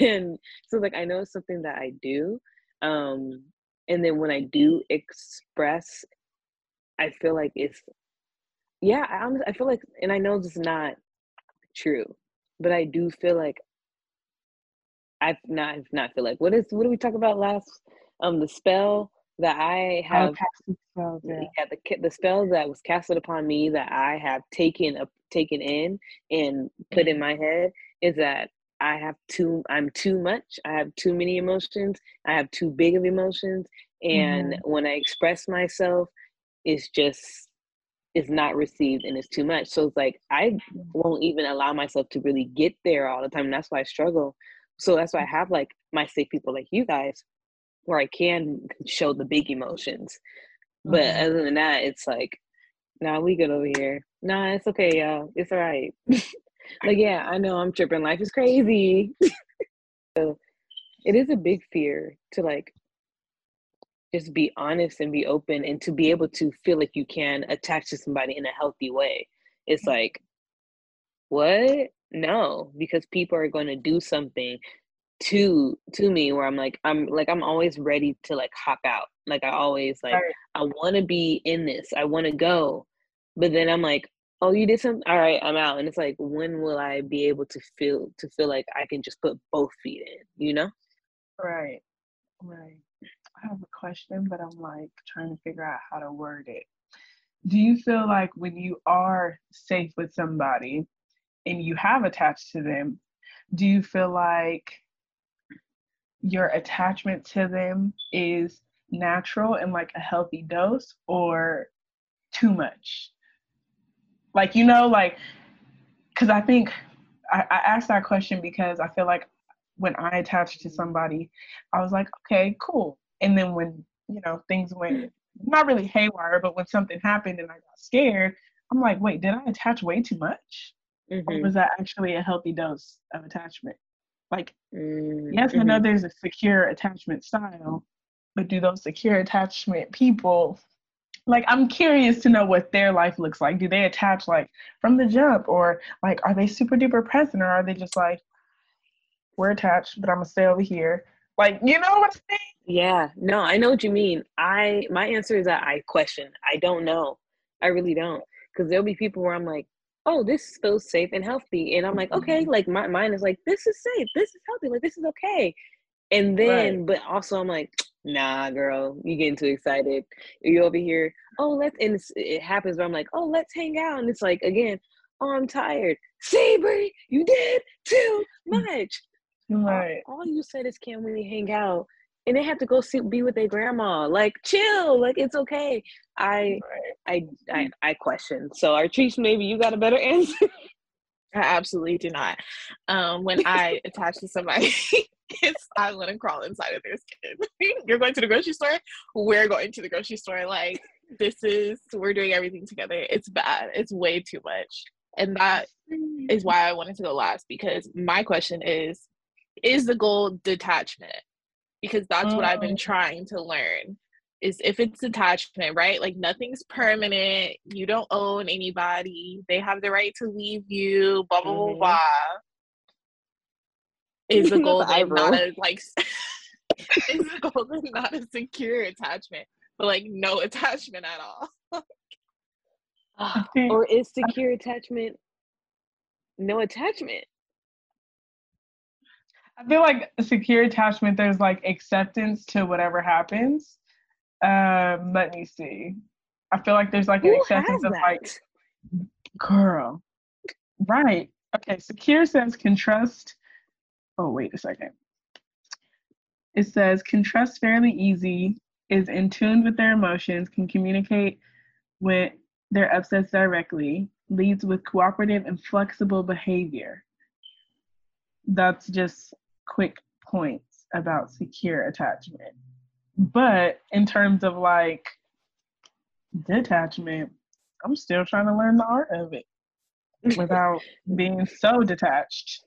And so like I know it's something that I do, and then when I do express, I feel like it's, yeah, I feel like, and I know this is not true, but I do feel like I've not feel like, what did we talk about last, the spell that I have, the spell that was casted upon me that I have taken in and put in my head, is that I'm too much. I have too many emotions. I have too big of emotions. And when I express myself, it's not received and it's too much. So it's like, I won't even allow myself to really get there all the time. And that's why I struggle. So that's why I have like my safe people like you guys, where I can show the big emotions. But other than that, it's like, nah, we good over here. Nah, it's okay, y'all. It's all right. Like, yeah, I know I'm tripping. Life is crazy. So it is a big fear to, like, just be honest and be open and to be able to feel like you can attach to somebody in a healthy way. It's like, what? No, because people are going to do something to me where I'm always ready to, like, hop out. Like, I always, like, right. I want to be in this. I want to go. But then I'm like, oh, you did something? All right, I'm out. And it's like, when will I be able to feel like I can just put both feet in, you know? Right, right. I have a question, but I'm, like, trying to figure out how to word it. Do you feel like when you are safe with somebody and you have attached to them, do you feel like your attachment to them is natural and, like, a healthy dose, or too much? Like, you know, like, because I think I asked that question because I feel like when I attached to somebody, I was like, okay, cool. And then when, you know, things went not really haywire, but when something happened and I got scared, I'm like, wait, did I attach way too much? Mm-hmm. Or was that actually a healthy dose of attachment? Like, yes, I know there's a secure attachment style, but do those secure attachment people, like, I'm curious to know what their life looks like. Do they attach, like, from the jump, or, like, are they super duper present, or are they just like, we're attached, but I'm gonna stay over here? Like, you know what I'm saying? Yeah, no, I know what you mean. My answer is that I question. I don't know. I really don't. Because there'll be people where I'm like, oh, this feels safe and healthy. And I'm like, okay, like, my mind is like, this is safe. This is healthy. Like, this is okay. And then, right. But also I'm like, nah, girl, you getting too excited. You over here. Oh, and it happens, but I'm like, oh, let's hang out. And it's like, again, oh, I'm tired. See, Brie, you did too much. Right. All you said is, can we hang out? And they have to go be with their grandma. Like, chill. Like, it's okay. I question. So, Artrice, maybe you got a better answer. I absolutely do not. When I attach to somebody, I'm going to crawl inside of their skin. You're going to the grocery store? We're going to the grocery store. Like, we're doing everything together. It's bad. It's way too much. And that is why I wanted to go last, because my question is the goal detachment? Because that's what I've been trying to learn, is if it's detachment, right? Like, nothing's permanent. You don't own anybody. They have the right to leave you, blah, blah, blah, blah. Is the goal not a secure attachment, but, like, no attachment at all? Or is secure attachment no attachment? I feel like a secure attachment, there's, like, acceptance to whatever happens. Let me see. I feel like there's, like, an acceptance of, like, girl. Right. Okay. Secure says can trust. Oh, wait a second. It says can trust fairly easy, is in tune with their emotions, can communicate with their upsets directly, leads with cooperative and flexible behavior. That's just quick points about secure attachment. But in terms of, like, detachment, I'm still trying to learn the art of it without being so detached.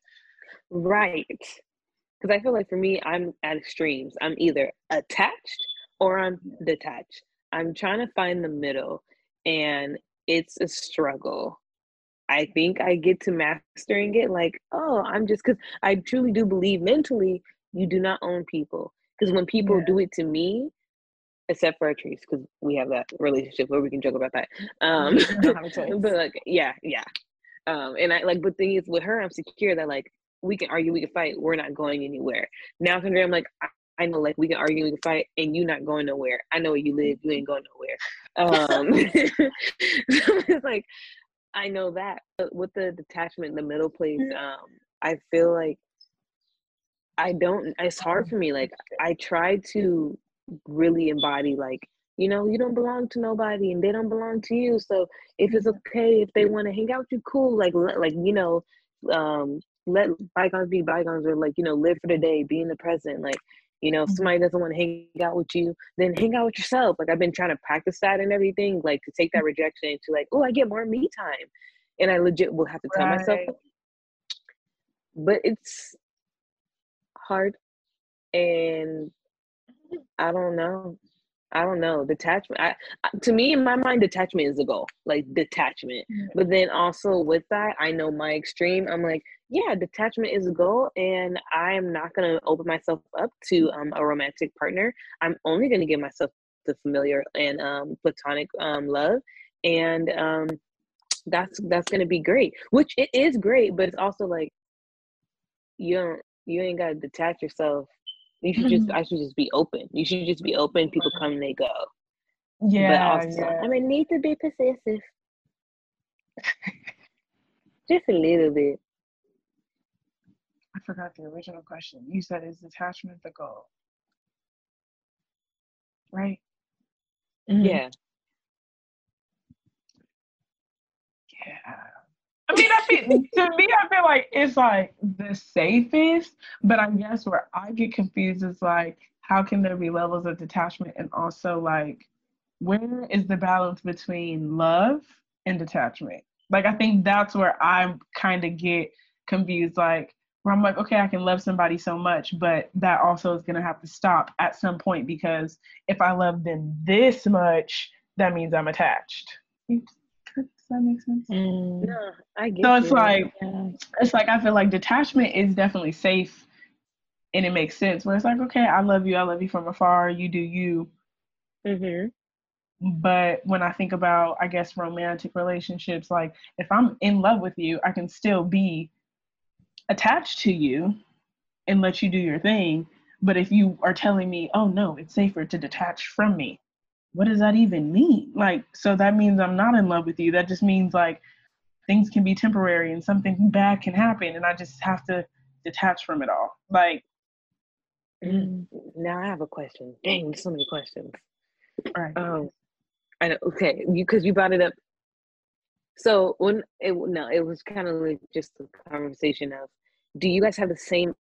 Right. Because I feel like for me, I'm at extremes. I'm either attached or I'm detached. I'm trying to find the middle, and it's a struggle. I think I get to mastering it, like, oh, because I truly do believe mentally you do not own people. Because when people do it to me, except for Artrice, because we have that relationship where we can joke about that. But, like, yeah. And I, like, but thing is with her, I'm secure that, like, we can argue, we can fight, we're not going anywhere. Now, Tondrea, I'm like, I know, like, we can argue, we can fight, and you're not going nowhere. I know where you live, you ain't going nowhere. So it's like, I know that. But with the detachment, the middle place, I feel like it's hard for me. Like, I try to really embody, like, you know, you don't belong to nobody and they don't belong to you. So if it's okay, if they want to hang out with you, cool. Like, you know, let bygones be bygones, or, like, you know, live for the day, be in the present. Like, You know, if somebody doesn't want to hang out with you, then hang out with yourself. Like, I've been trying to practice that and everything, like to take that rejection to like, oh, I get more me time. And I legit will have to tell myself. But it's hard. And I don't know. Detachment. To me, in my mind, detachment is the goal. Like, detachment. But then also with that, I know my extreme. I'm like, yeah, detachment is a goal, and I'm not going to open myself up to a romantic partner. I'm only going to give myself the familiar and platonic love, and that's going to be great, which it is great, but it's also like, you ain't got to detach yourself. You should just, I should just be open. You should just be open. People come and they go. Yeah. But also, I mean, need to be possessive. Just a little bit. I forgot the original question. You said, is detachment the goal? Right? Yeah. Yeah. I mean, I feel like it's like the safest, but I guess where I get confused is like, how can there be levels of detachment? And also, like, where is the balance between love and detachment? Like, I think that's where I kind of get confused, like, where I'm like, okay, I can love somebody so much, but that also is going to have to stop at some point, because if I love them this much, that means I'm attached. Oops. Does that make sense? No, I get it. So it's like, it's like, I feel like detachment is definitely safe and it makes sense, where it's like, okay, I love you from afar, you do you. But when I think about, I guess, romantic relationships, like, if I'm in love with you, I can still be attached to you and let you do your thing. But if you are telling me, oh no, it's safer to detach from me, what does that even mean? Like, so that means I'm not in love with you. That just means like things can be temporary and something bad can happen, and I just have to detach from it all. Like, now I have a question. Dang, so many questions. All right. I know, okay, because you brought it up. So it was kind of like just a conversation of, do you guys have the same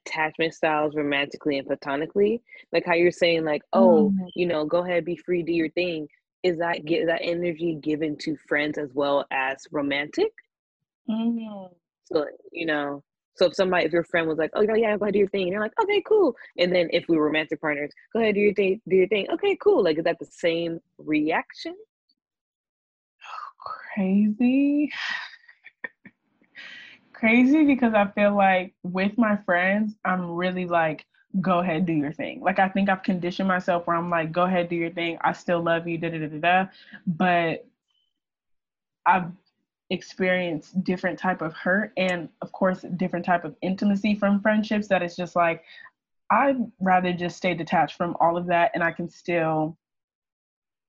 attachment styles romantically and platonically? Like how you're saying, like, oh, you know, go ahead, be free, do your thing. Is that that energy given to friends as well as romantic? So, you know, so if your friend was like, oh yeah, go ahead, do your thing, and you're like, okay, cool. And then if we were romantic partners, go ahead, do your thing, okay, cool. Like, is that the same reaction? Crazy because I feel like with my friends, I'm really like, go ahead, do your thing. Like, I think I've conditioned myself where I'm like, go ahead, do your thing, I still love you, but I've experienced different type of hurt and of course different type of intimacy from friendships, that it's just like, I'd rather just stay detached from all of that, and I can still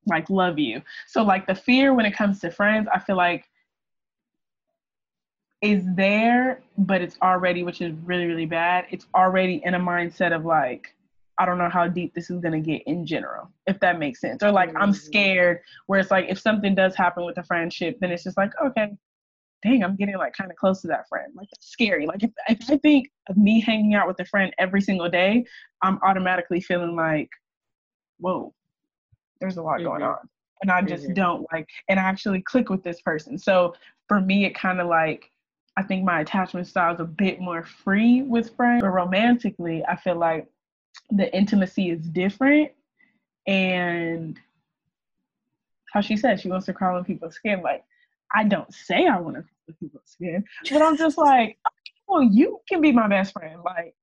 like love you. So like the fear when it comes to friends, I feel like is there, but it's already, which is really, really bad. It's already in a mindset of like, I don't know how deep this is going to get in general, if that makes sense. Or like, I'm scared, where it's like, if something does happen with a friendship, then it's just like, okay, dang, I'm getting like kind of close to that friend. Like, that's scary. Like if I think of me hanging out with a friend every single day, I'm automatically feeling like, whoa, there's a lot going on. And I just don't like, and I actually click with this person. So for me, it kind of like, I think my attachment style is a bit more free with friends, but romantically, I feel like the intimacy is different. And how she said, she wants to crawl in people's skin. Like, I don't say I want to crawl in people's skin, but I'm just like, well, you can be my best friend. Like,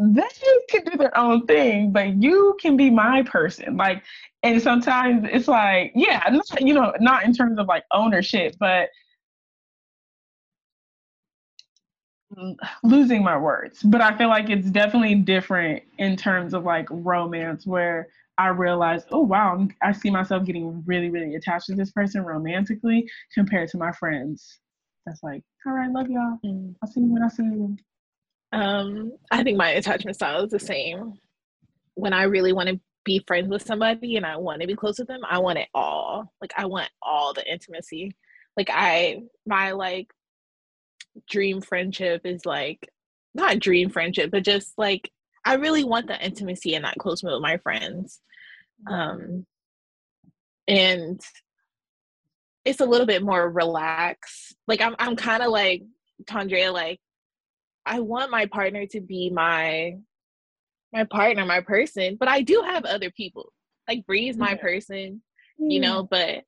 they can do their own thing, but you can be my person. Like, and sometimes it's like, yeah, not, you know, not in terms of like ownership, but losing my words. But I feel like it's definitely different in terms of like romance, where I realize, oh wow, I see myself getting really, really attached to this person romantically compared to my friends. That's like, all right, love y'all. I'll see you when I see you. I think my attachment style is the same. When I really want to be friends with somebody and I want to be close with them, I want it all. Like, I want all the intimacy. Like, my dream friendship is like, not dream friendship, but just like, I really want that intimacy and that close with my friends. And it's a little bit more relaxed. Like I'm kind of like Tondrea, like I want my partner to be my partner, my person, but I do have other people. Like Bree's my person, you know, but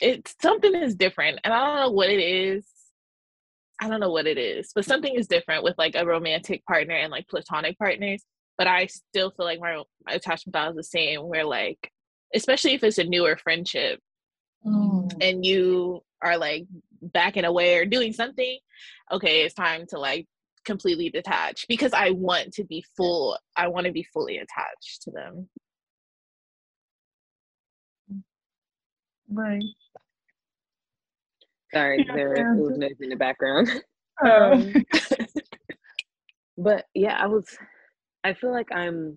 it's something is different, and I don't know what it is. I don't know what it is, but something is different with like a romantic partner and like platonic partners. But I still feel like my attachment style is the same. Where like, especially if it's a newer friendship, and you are like backing away or doing something, okay, it's time to like completely detach, because I want to be full. I want to be fully attached to them. Right. Sorry, there was noise in the background. Oh. But yeah, I feel like I'm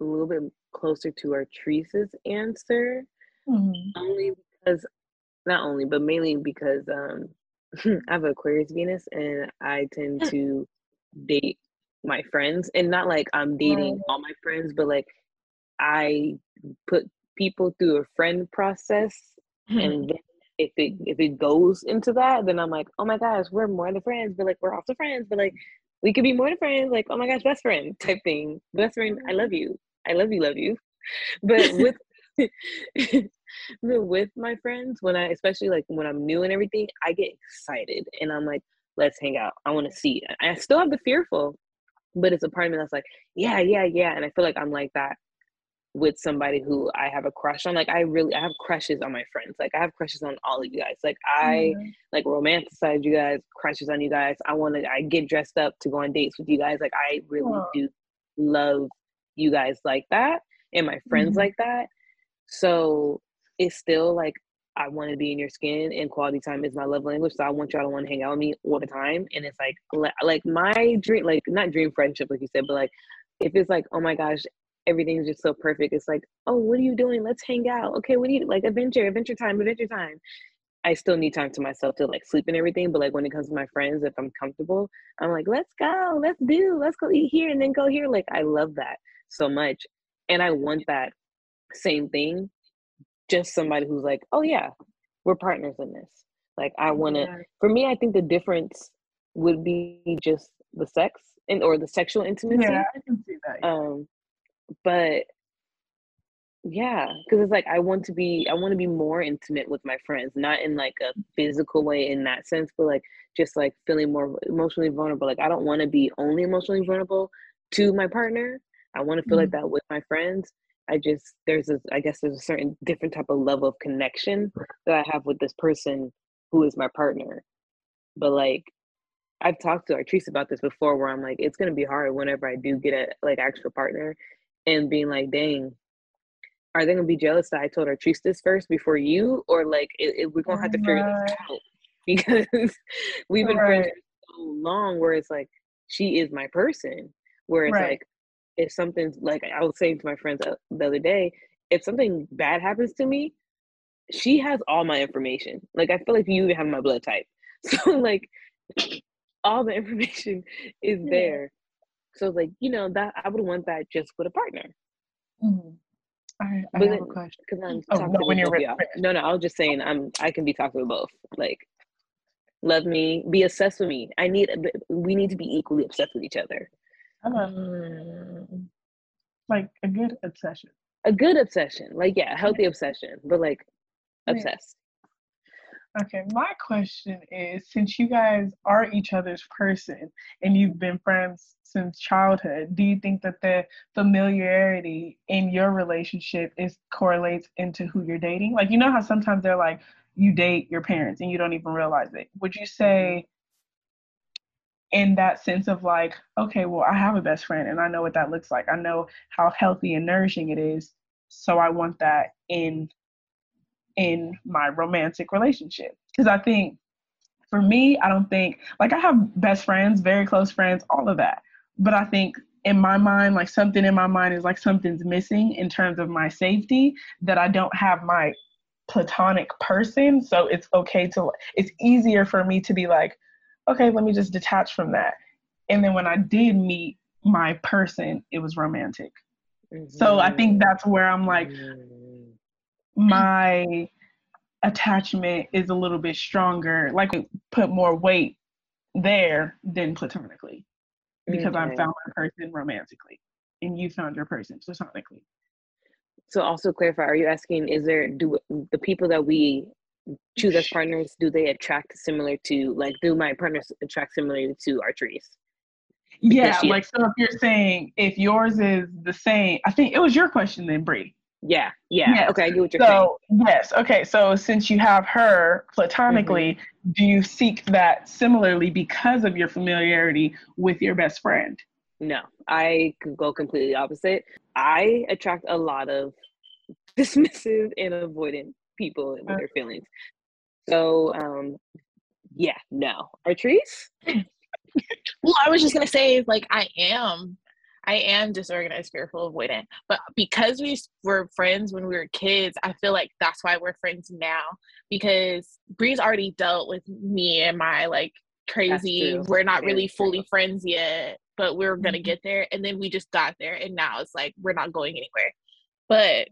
a little bit closer to Artrice's answer, mainly because I have Aquarius Venus, and I tend to date my friends, and not like I'm dating all my friends, but like I put people through a friend process, and then if it goes into that, then I'm like, oh my gosh, we're more than friends, but like we're also friends, but like we could be more than friends, like oh my gosh, best friend type thing. Best friend, I love you. But with my friends, when I'm new and everything, I get excited and I'm like, let's hang out. I want to see. I still have the fearful, but it's a part of me that's like, yeah. And I feel like I'm like that with somebody who I have a crush on. Like I have crushes on my friends. Like I have crushes on all of you guys. Like I like romanticize you guys, crushes on you guys. I get dressed up to go on dates with you guys. Like I really do love you guys like that, and my friends like that. So it's still like, I want to be in your skin, and quality time is my love language. So I want y'all to want to hang out with me all the time. And it's like my dream, like not dream friendship, like you said, but like, if it's like, oh my gosh, everything's just so perfect. It's like, oh, what are you doing? Let's hang out. Okay. What do you like? Adventure time. I still need time to myself to like sleep and everything. But like when it comes to my friends, if I'm comfortable, I'm like, let's go eat here and then go here. Like, I love that so much. And I want that same thing, just somebody who's like, oh yeah, we're partners in this. Like I want to, for me, I think the difference would be just the sex or the sexual intimacy. Yeah, I can see that. But yeah, because it's like I want to be more intimate with my friends, not in like a physical way in that sense, but like just like feeling more emotionally vulnerable. Like I don't want to be only emotionally vulnerable to my partner. I want to feel like that with my friends. There's a certain different type of level of connection that I have with this person who is my partner. But like, I've talked to Artrice about this before, where I'm like, it's going to be hard whenever I do get a like actual partner, and being like, dang, are they going to be jealous that I told Artrice this first before you? Or like, we're going to have to figure this out, because we've been friends for so long, where it's like, she is my person, where it's like, if something's like, I was saying to my friends the other day, if something bad happens to me, she has all my information. Like, I feel like you even have my blood type. So like, all the information is there. So like, you know, that I would want that just with a partner. I have a question. Because I'm talking when you're ready. No, I was just saying I can be talking with both. Like, love me, be obsessed with me. We need to be equally obsessed with each other. I love like a good obsession. Like, yeah, healthy obsession, but like obsessed. Okay, my question is, since you guys are each other's person and you've been friends since childhood, do you think that the familiarity in your relationship correlates into who you're dating? Like, you know how sometimes they're like, you date your parents and you don't even realize it. Would you say in that sense of like, okay, well, I have a best friend and I know what that looks like. I know how healthy and nourishing it is. So I want that in my romantic relationship. Because I think for me, I don't think, like, I have best friends, very close friends, all of that. But I think in my mind, like something in my mind is like something's missing in terms of my safety, that I don't have my platonic person. So it's easier for me to be like, okay, let me just detach from that And then when I did meet my person, it was romantic. Mm-hmm. So I think that's where I'm like, my attachment is a little bit stronger. Like, I put more weight there than platonically, because mm-hmm. I found my person romantically and you found your person platonically. So also clarify, are you asking, do the people that we choose as partners, do they attract similar to, like, do my partners attract similarly to Artrice? Yeah, like, so if you're saying, if yours is the same, I think it was your question then, Bree. Yeah. Yes. Okay, I get what you're saying. Yes, okay, so since you have her platonically, mm-hmm. do you seek that similarly because of your familiarity with your best friend? No, I could go completely opposite. I attract a lot of dismissive and avoidant people with their feelings. So, yeah, no. Artrice? Well, I was just going to say, like, I am disorganized, fearful, avoidant. But because we were friends when we were kids, I feel like that's why we're friends now. Because Bree's already dealt with me and my, like, crazy, we're not really fully friends yet, but we're going to get there. And then we just got there. And now it's like, we're not going anywhere. But,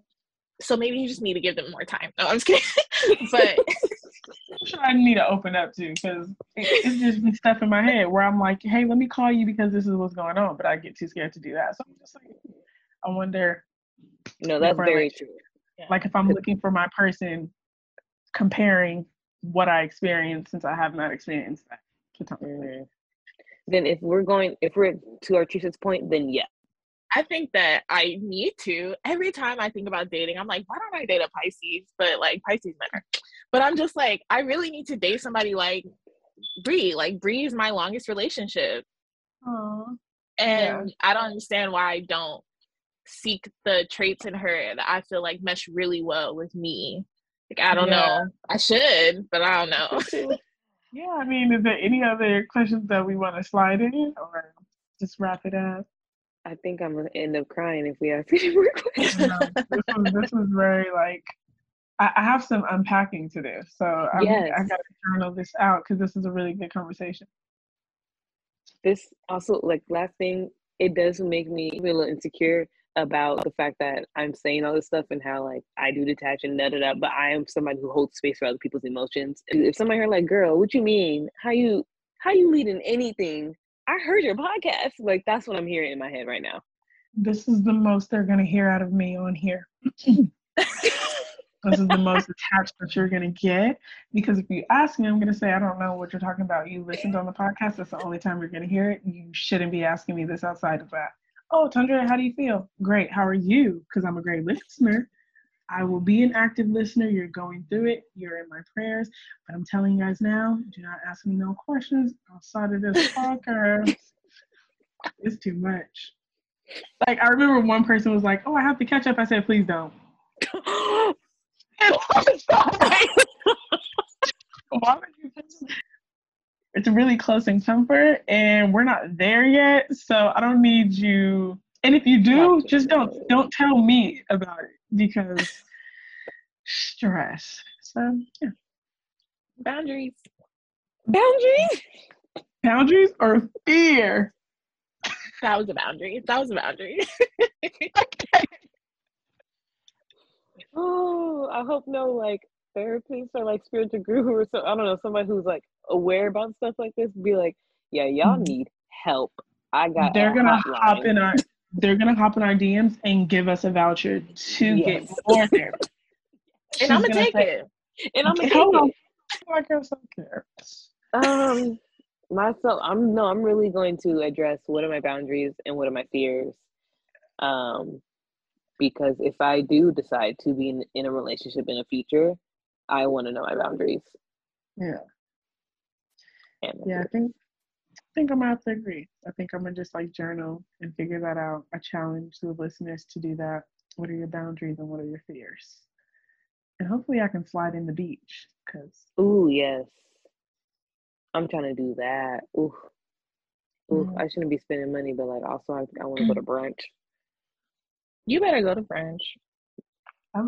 so maybe you just need to give them more time. No, I'm just kidding. But I need to open up too, because it's just been stuff in my head where I'm like, hey, let me call you because this is what's going on, but I get too scared to do that. So I'm just like, I wonder. No, that's very true. Yeah. Like, if I'm looking for my person, comparing what I experienced since I have not experienced that. Mm-hmm. Then if we're to Artrice's point, then yeah. I think that I need to. Every time I think about dating, I'm like, why don't I date a Pisces? But, like, Pisces men are. But I'm just like, I really need to date somebody like Bree. Like, Bree is my longest relationship. Aww. And yeah. I don't understand why I don't seek the traits in her that I feel like mesh really well with me. Like, I don't know. I should, but I don't know. Yeah, I mean, is there any other questions that we want to slide in, or just wrap it up? I think I'm going to end up crying if we ask any more questions. This was very, like, I have some unpacking to do. So I got to journal this out, because this is a really good conversation. This also, like, last thing, it does make me feel a little insecure about the fact that I'm saying all this stuff and how, like, I do detach and da-da-da, but I am somebody who holds space for other people's emotions. If somebody heard, like, girl, what you mean? How you leading anything? I heard your podcast. Like, that's what I'm hearing in my head right now. This is the most they're going to hear out of me on here. This is the most attachment you're going to get. Because if you ask me, I'm going to say, I don't know what you're talking about. You listened on the podcast. That's the only time you're going to hear it. You shouldn't be asking me this outside of that. Oh, Tondrea, how do you feel? Great. How are you? Because I'm a great listener. I will be an active listener. You're going through it. You're in my prayers. But I'm telling you guys now, do not ask me no questions outside of this podcast. It's too much. Like, I remember one person was like, oh, I have to catch up. I said, please don't. Why would you catch up? It's really close in comfort, and we're not there yet. So I don't need you. And if you do, just don't tell me about it. Because stress. So, yeah. Boundaries. Boundaries? Boundaries or fear? That was a boundary. Okay. Oh, I hope no, like, therapists or, like, spiritual guru or so, I don't know, somebody who's, like, aware about stuff like this be like, yeah, y'all need help. I got They're going to hop in our DMs and give us a voucher to get more therapy. And I'm going to take it. Myself, I'm really going to address what are my boundaries and what are my fears. Because if I do decide to be in a relationship in the future, I want to know my boundaries. Yeah. I think I'm going to have to agree. I think I'm going to just, like, journal and figure that out. I challenge the listeners to do that. What are your boundaries and what are your fears? And hopefully I can slide in the beach. Ooh, yes. I'm trying to do that. Ooh, mm-hmm. I shouldn't be spending money, but, like, also I want to go to brunch. You better go to brunch. I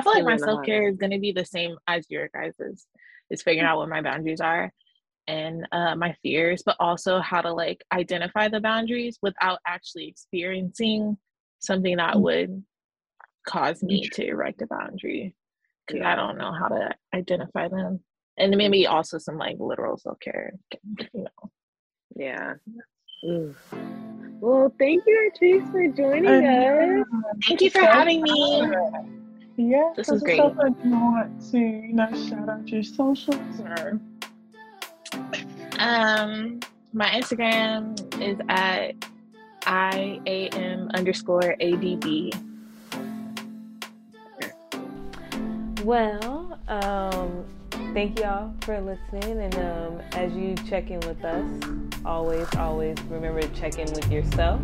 feel like my self-care is going to be the same as your guys's. Is figuring out what my boundaries are. and my fears, but also how to like identify the boundaries without actually experiencing something that would cause me to erect a boundary, because I don't know how to identify them. And maybe also some like literal self-care, you know. Yeah. Ooh. Well, thank you, Artrice, for joining us. Thank you for having me. Yeah, this is great. So fun. Do you want to, you know, shout out your socials or? My Instagram is at IAM underscore ADB. Well, thank y'all for listening, and as you check in with us, always remember to check in with yourself.